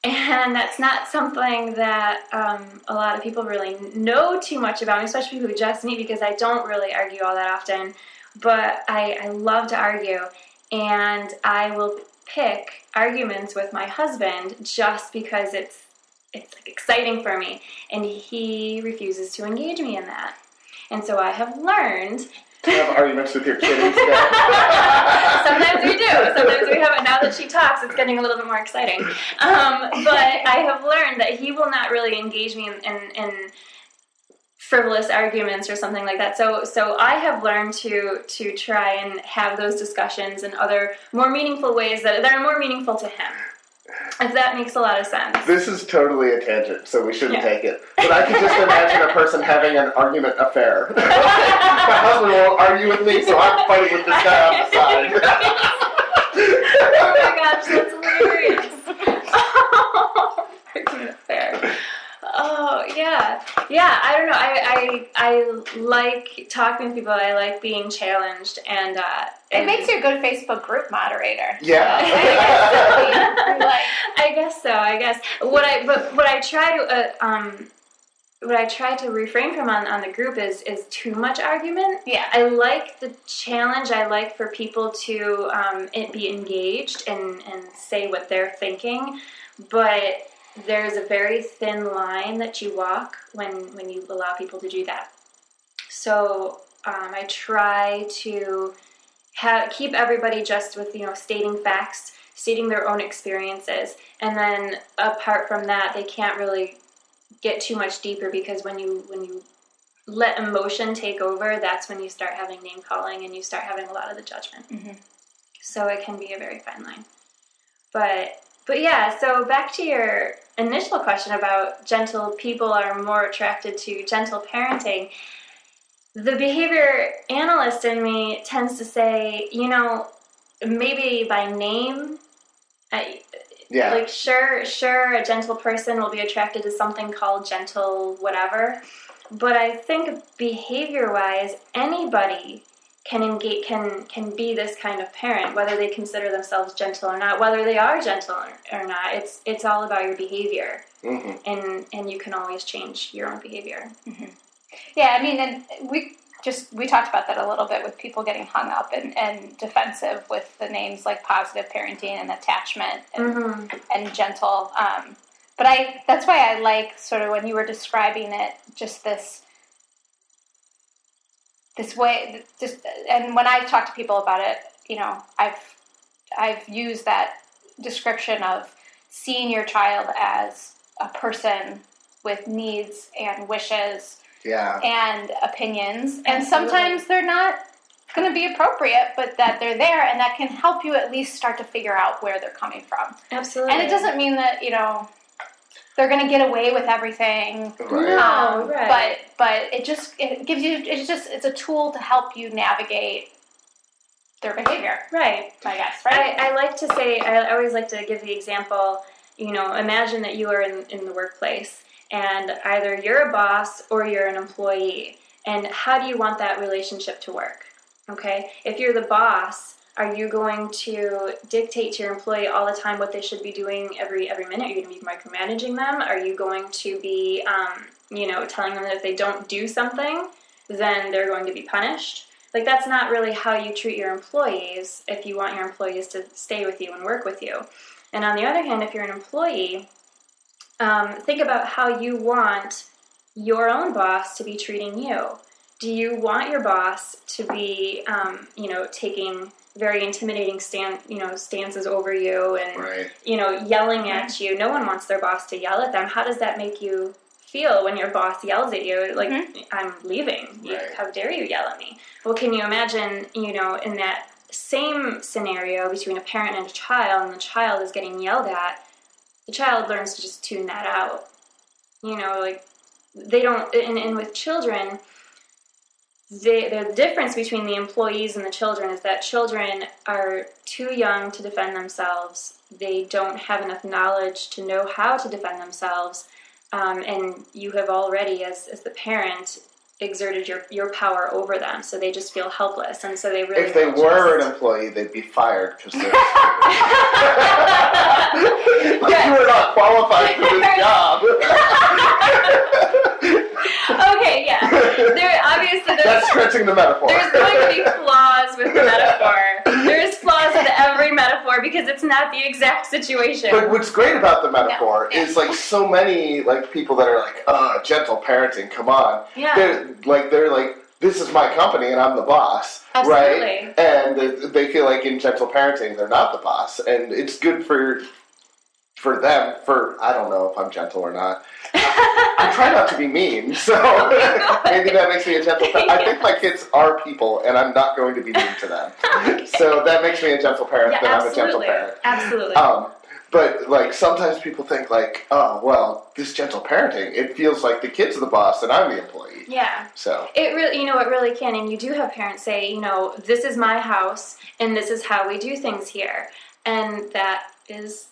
and that's not something that um, a lot of people really know too much about, especially people who just meet, because I don't really argue all that often, but I, I love to argue. And I will pick arguments with my husband just because it's it's like exciting for me. And he refuses to engage me in that. And so I have learned... You have arguments with your kids. Sometimes we do. Sometimes we have it. Now that she talks, it's getting a little bit more exciting. Um, but I have learned that he will not really engage me in... in, in frivolous arguments or something like that. So so I have learned to to try and have those discussions in other more meaningful ways that, that are more meaningful to him. If that makes a lot of sense. This is totally a tangent, so we shouldn't yeah. take it. But I can just imagine a person having an argument affair. Okay, my husband won't argue with me, so I'm fighting with this guy on the side. Oh my gosh, that's hilarious. Oh, argument affair. Oh, yeah. Yeah, I don't know. I, I I like talking to people. I like being challenged. and, uh, and It makes you a good Facebook group moderator. Yeah. I guess so. Like, I guess so, I guess. What I, but what I try to... Uh, um, What I try to refrain from on, on the group is is too much argument. Yeah, I like the challenge. I like for people to um, it, be engaged and, and say what they're thinking, but... There's a very thin line that you walk when, when you allow people to do that. So um, I try to have, keep everybody just with, you know, stating facts, stating their own experiences. And then apart from that, they can't really get too much deeper, because when you when you let emotion take over, that's when you start having name calling and you start having a lot of the judgment. Mm-hmm. So it can be a very fine line. But... But yeah, so back to your initial question about gentle people are more attracted to gentle parenting. The behavior analyst in me tends to say, you know, maybe by name, I, yeah. like sure, sure, a gentle person will be attracted to something called gentle whatever. But I think behavior-wise, anybody can engage, can can be this kind of parent, whether they consider themselves gentle or not, whether they are gentle or not. It's it's all about your behavior, mm-hmm. and and you can always change your own behavior. Mm-hmm. Yeah, I mean, and we just we talked about that a little bit with people getting hung up and, and defensive with the names like positive parenting and attachment and, mm-hmm. and gentle. Um, but I that's why I like sort of when you were describing it, just this. This way, just and when I've talked to people about it, you know, I've I've used that description of seeing your child as a person with needs and wishes, yeah. and opinions, absolutely. And sometimes they're not going to be appropriate, but that they're there, and that can help you at least start to figure out where they're coming from. Absolutely, and it doesn't mean that, you know, they're going to get away with everything. Right. Um, no, right. But but it just it gives you it's just it's a tool to help you navigate their behavior. Right. I guess. Right. I, I like to say I always like to give the example. You know, imagine that you are in, in the workplace, and either you're a boss or you're an employee. And how do you want that relationship to work? Okay. If you're the boss, Are you going to dictate to your employee all the time what they should be doing every every minute? Are you going to be micromanaging them? Are you going to be, um, you know, telling them that if they don't do something, then they're going to be punished? Like, that's not really how you treat your employees if you want your employees to stay with you and work with you. And on the other hand, if you're an employee, um, think about how you want your own boss to be treating you. Do you want your boss to be, um, you know, taking very intimidating stand, you know, stances over you and, right. you know, yelling at you? No one wants their boss to yell at them. How does that make you feel when your boss yells at you? Like, mm-hmm. I'm leaving. Right. How dare you yell at me? Well, can you imagine, you know, in that same scenario between a parent and a child, and the child is getting yelled at, the child learns to just tune that out. You know, like, they don't, and, and with children, The, the difference between the employees and the children is that children are too young to defend themselves. They don't have enough knowledge to know how to defend themselves. Um, and you have already, as, as the parent, exerted your, your power over them. So they just feel helpless. And so they really... If they were an employee, they'd be fired because they're... Yes. You were not qualified for this job. Okay, yeah. There, obviously, that's stretching the metaphor. There's going to be flaws with the metaphor. There's flaws with every metaphor because it's not the exact situation. But what's great about the metaphor yeah. is, like, so many, like, people that are like, "Oh, gentle parenting, come on." Yeah. They're, like, they're like, this is my company and I'm the boss, Absolutely. right? And they feel like in gentle parenting they're not the boss, and it's good for. For them, for, I don't know if I'm gentle or not. I try not to be mean, so maybe that makes me a gentle parent. I think my kids are people, and I'm not going to be mean to them. Okay. So that makes me a gentle parent, yeah, then absolutely. I'm a gentle parent. Absolutely. Um, but, like, sometimes people think, like, oh, well, this gentle parenting, it feels like the kid's the boss and I'm the employee. Yeah. So. It really, you know, it really can, and you do have parents say, you know, this is my house, and this is how we do things here. And that is...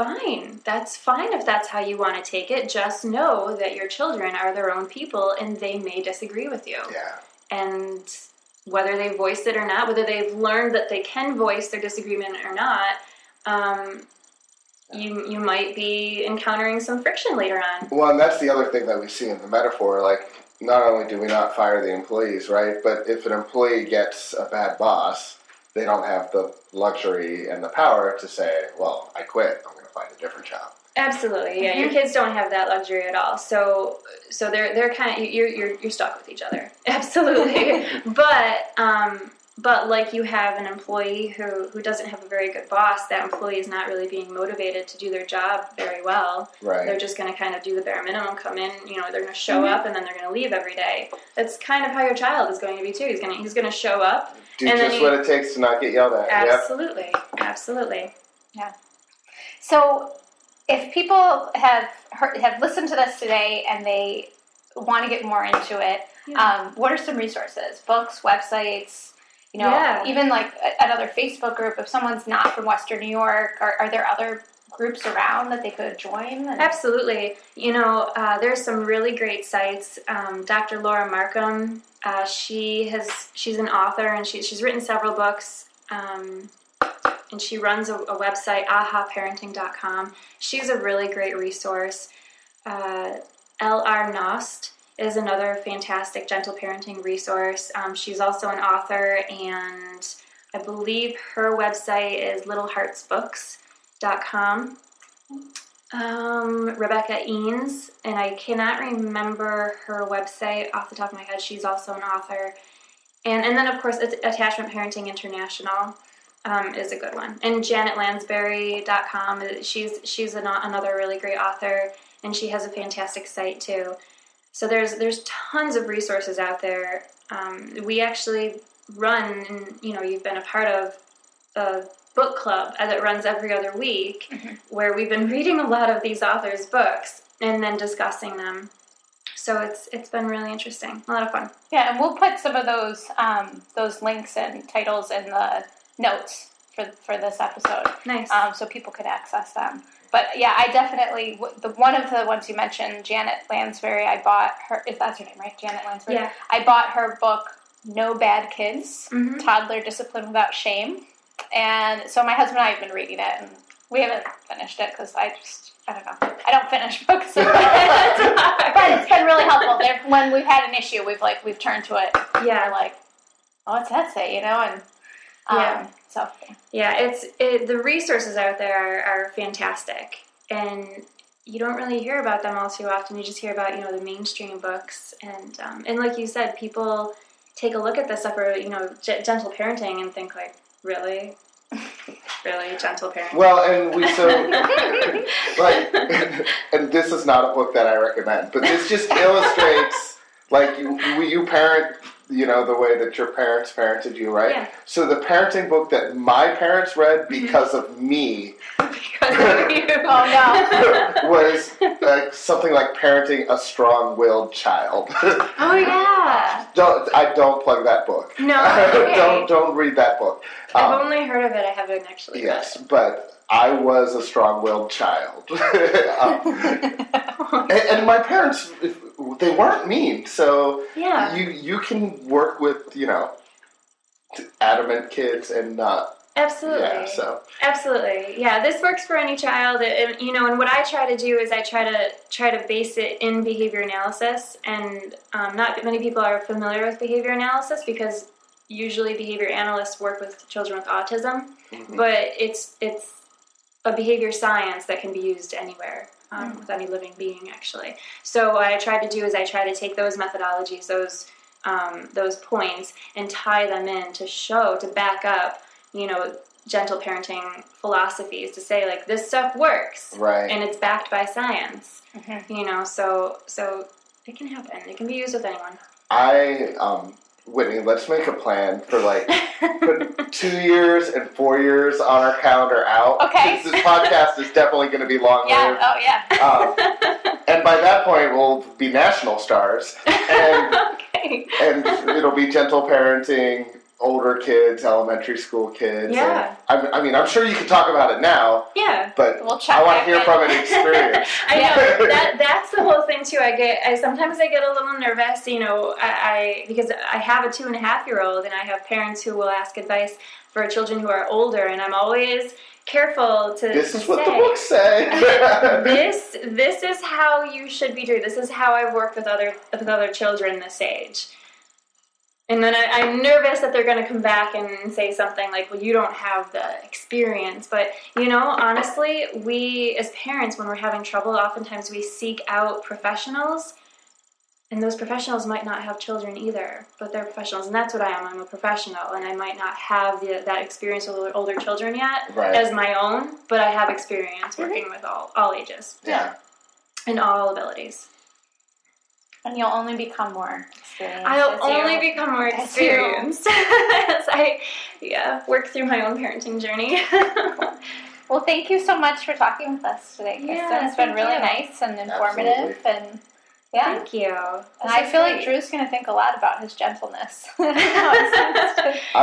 Fine. That's fine if that's how you want to take it. Just know that your children are their own people and they may disagree with you. Yeah. And whether they voice it or not, whether they've learned that they can voice their disagreement or not, um, you you might be encountering some friction later on. Well, and that's the other thing that we see in the metaphor. Like, not only do we not fire the employees, right? But if an employee gets a bad boss, they don't have the luxury and the power to say, well, I quit. I'm find a different job. Absolutely, yeah. Mm-hmm. Your kids don't have that luxury at all. So, so they're they're kind of you're you're you're stuck with each other. Absolutely, but um, but like you have an employee who who doesn't have a very good boss. That employee is not really being motivated to do their job very well. Right. They're just going to kind of do the bare minimum. Come in, you know, they're going to show mm-hmm. up and then they're going to leave every day. That's kind of how your child is going to be too. He's going to he's going to show up. Do and just then what he, it takes to not get yelled at. Absolutely, yep. absolutely, yeah. So if people have heard, have listened to this today and they want to get more into it, yeah. um, what are some resources? Books, websites, you know, yeah. even like a, another Facebook group. If someone's not from Western New York, are, are there other groups around that they could join? And- Absolutely. You know, uh, there's some really great sites. Um, Doctor Laura Markham, uh, she has she's an author and she, she's written several books. Um And she runs a, a website, aha parenting dot com. She's a really great resource. Uh, L R Nost is another fantastic gentle parenting resource. Um, she's also an author, and I believe her website is little hearts books dot com. Um, Rebecca Eanes, and I cannot remember her website off the top of my head. She's also an author. And, and then, of course, Attachment Parenting International. Um, is a good one. And Janet Lansbury dot com, she's she's an, another really great author, and she has a fantastic site too. So there's there's tons of resources out there. Um, we actually run, and you know, you've been a part of a book club that runs every other week, mm-hmm. where we've been reading a lot of these authors' books and then discussing them. So it's it's been really interesting, a lot of fun. Yeah, and we'll put some of those um, those links and titles in the notes for for this episode. Nice. Um, so people could access them. But yeah, I definitely, the one of the ones you mentioned, Janet Lansbury, I bought her, if that's her name, right? Janet Lansbury. Yeah. I bought her book No Bad Kids, mm-hmm. Toddler Discipline Without Shame. And so my husband and I have been reading it, and we haven't finished it because I just, I don't know, I don't finish books. But it's been really helpful. They're, when we've had an issue, we've like, we've turned to it. Yeah. And we're like, oh, what's that say, you know? And um, yeah. So. Yeah, it's, it, the resources out there are, are fantastic. And you don't really hear about them all too often. You just hear about, you know, the mainstream books. And, um, and like you said, people take a look at this stuff or, you know, g- gentle parenting and think like, really? Really? Gentle parenting? Well, and we so, like, and this is not a book that I recommend, but this just illustrates, like, you, you parent, you know, the way that your parents parented you, right? Yeah. So the parenting book that my parents read because of me because of you. Oh, no. was like something like Parenting a Strong-Willed Child. Oh, yeah. Don't, I don't plug that book. No. Okay. don't don't read that book. I've um, only heard of it. I haven't actually yes, read it. Yes, but I was a strong-willed child. um, and, and my parents... They weren't mean, so yeah. you you can work with, you know, adamant kids and not... Absolutely. Yeah, so. Absolutely. Yeah, this works for any child, and, you know, and what I try to do is I try to try to base it in behavior analysis, and um, not many people are familiar with behavior analysis because usually behavior analysts work with children with autism, mm-hmm. but it's it's a behavior science that can be used anywhere. Um, with any living being, actually. So what I try to do is I try to take those methodologies, those um, those points, and tie them in to show, to back up, you know, gentle parenting philosophies, to say, like, this stuff works. Right. And it's backed by science. Mm-hmm. You know, so so it can happen. It can be used with anyone. I, um, Whitney, let's make a plan for, like, put two years and four years on our calendar out. Okay. This podcast is definitely going to be long-lived. Yeah, oh, yeah. Um, and by that point, we'll be national stars. And, okay. And it'll be gentle parenting, older kids, elementary school kids. Yeah. And I mean, I'm sure you can talk about it now. Yeah. But we'll I want to hear in. From an experience. I know. that That's the whole thing, too. I get. I Sometimes I get a little nervous, you know, I, I because I have a two-and-a-half-year-old, and I have parents who will ask advice for children who are older, and I'm always careful to This is say, what the books say. this, this is how you should be doing. This is how I've worked with other, with other children this age. And then I, I'm nervous that they're going to come back and say something like, well, you don't have the experience. But, you know, honestly, we as parents, when we're having trouble, oftentimes we seek out professionals. And those professionals might not have children either, but they're professionals. And that's what I am. I'm a professional. And I might not have the, that experience with older children yet right. as my own, but I have experience working mm-hmm. with all, all ages. Yeah. And all abilities. And you'll only become more experienced. I'll only you. become more experienced as, as I yeah, work through my own parenting journey. Well, thank you so much for talking with us today, Kristen. Yeah, it's been really you. nice and informative. Absolutely. And yeah. Thank you. And I feel great. like Drew's going to think a lot about his gentleness. I'm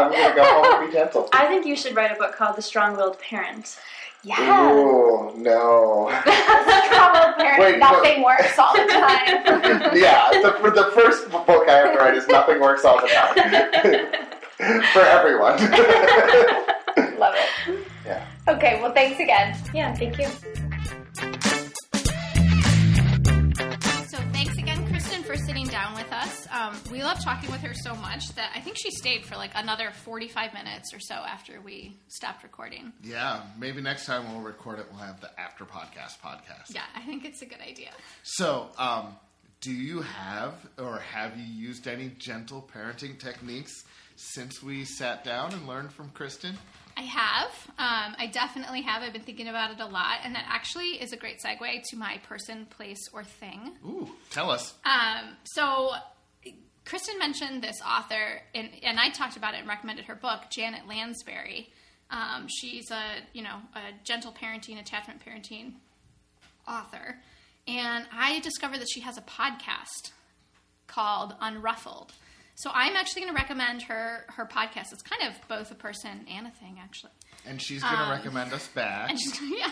going to go home and be gentle. I think you should write a book called The Strong-Willed Parent. Yeah. Ooh, no. Strong-willed parent. Wait, nothing but, works all the time. Yeah, the, the first book I ever read is Nothing Works All the Time. For everyone. Love it. Yeah. Okay, well, thanks again. Yeah, thank you. For sitting down with us. Um, we love talking with her so much that I think she stayed for like another forty-five minutes or so after we stopped recording. Yeah, maybe next time we'll record it, we'll have the after podcast podcast. Yeah, I think it's a good idea. So, um, do you have or have you used any gentle parenting techniques since we sat down and learned from Kristen? I have. Um, I definitely have. I've been thinking about it a lot. And that actually is a great segue to my person, place, or thing. Ooh, tell us. Um, so Kristen mentioned this author, and, and I talked about it and recommended her book, Janet Lansbury. Um, she's a, you know, a gentle parenting, attachment parenting author. And I discovered that she has a podcast called Unruffled. So I'm actually going to recommend her her podcast. It's kind of both a person and a thing, actually. And she's going to um, recommend us back. And she's, yeah.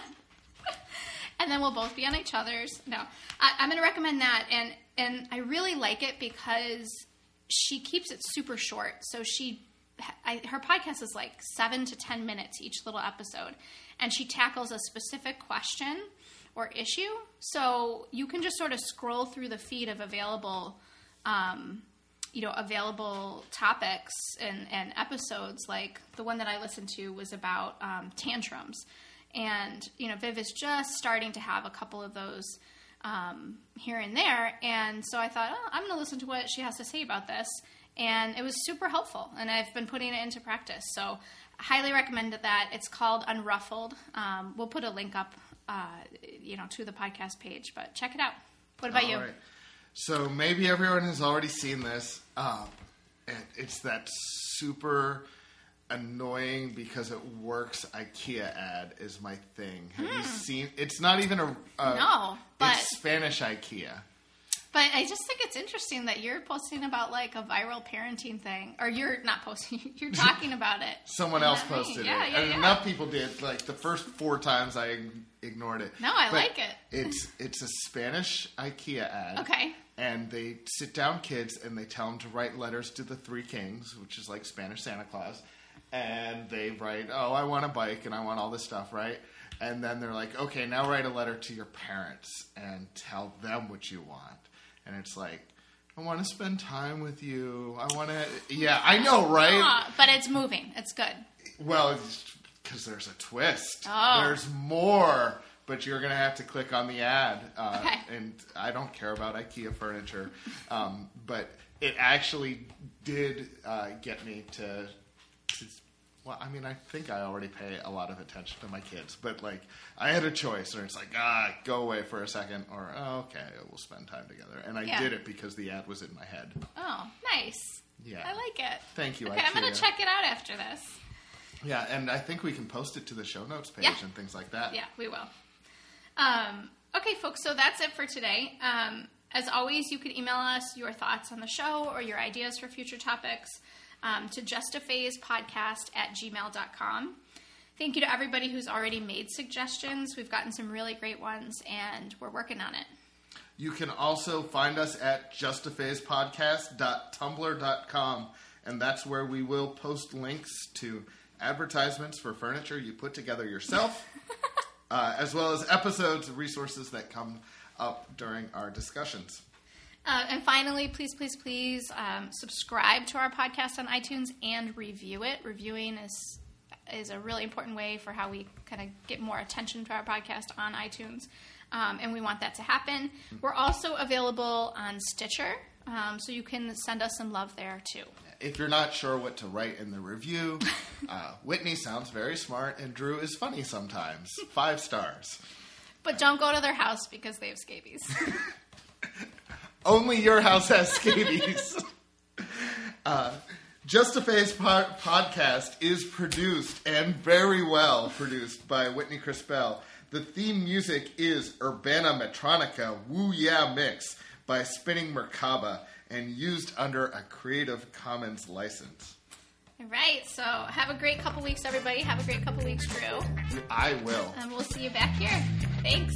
And then we'll both be on each other's. No, I, I'm going to recommend that, and and I really like it because she keeps it super short. So she, I, her podcast is like seven to ten minutes each little episode, and she tackles a specific question or issue. So you can just sort of scroll through the feed of available, um, you know, available topics and, and episodes. Like the one that I listened to was about um, tantrums, and you know, Viv is just starting to have a couple of those um, here and there. And so I thought, oh, I'm going to listen to what she has to say about this. And it was super helpful, and I've been putting it into practice. So I highly recommend that. It's called Unruffled. Um, we'll put a link up, uh, you know, to the podcast page, but check it out. What about All you? Right. So maybe everyone has already seen this. Uh, and it's that super annoying because it works IKEA ad is my thing. Have mm. you seen? It's not even a... a no, but... It's Spanish IKEA. But I just think it's interesting that you're posting about, like, a viral parenting thing. Or you're not posting. You're talking about it. Someone else posted yeah, it. Yeah, and yeah. enough people did. Like, the first four times I ignored it. No, I but like it. It's it's a Spanish IKEA ad. Okay. And they sit down kids and they tell them to write letters to the three kings, which is like Spanish Santa Claus. And they write, oh, I want a bike and I want all this stuff, right? And then they're like, okay, now write a letter to your parents and tell them what you want. And it's like, I want to spend time with you. I want to... Yeah, I know, right? Uh, but it's moving. It's good. Well, because there's a twist. Oh. There's more. But you're going to have to click on the ad. Uh, okay. And I don't care about IKEA furniture. Um, but it actually did uh, get me to, to... Well, I mean, I think I already pay a lot of attention to my kids. But, like, I had a choice. And it's like, ah, go away for a second. Or, oh, okay, we'll spend time together. And I yeah. did it because the ad was in my head. Oh, nice. Yeah. I like it. Thank you, okay, IKEA. I'm going to check it out after this. Yeah, and I think we can post it to the show notes page yeah. and things like that. Yeah, we will. Um, okay, folks, so that's it for today. Um, as always, you can email us your thoughts on the show or your ideas for future topics. Um, to justaphasepodcast at gmail dot com. Thank you to everybody who's already made suggestions. We've gotten some really great ones, and we're working on it. You can also find us at justaphasepodcast dot tumblr dot com, and that's where we will post links to advertisements for furniture you put together yourself, uh, as well as episodes, resources that come up during our discussions. Uh, and finally, please, please, please um, subscribe to our podcast on iTunes and review it. Reviewing is is a really important way for how we kind of get more attention to our podcast on iTunes, um, and we want that to happen. We're also available on Stitcher, um, so you can send us some love there, too. If you're not sure what to write in the review, uh, Whitney sounds very smart, and Drew is funny sometimes. Five stars. But don't go to their house because they have scabies. Only your house has scabies. uh, Just a Phase po- podcast is produced and very well produced by Whitney Crispell. The theme music is Urbana Metronica Woo Yeah Mix by Spinning Merkaba and used under a Creative Commons license. All right, so have a great couple weeks, everybody. Have a great couple weeks, Drew. I will. And we'll see you back here. Thanks.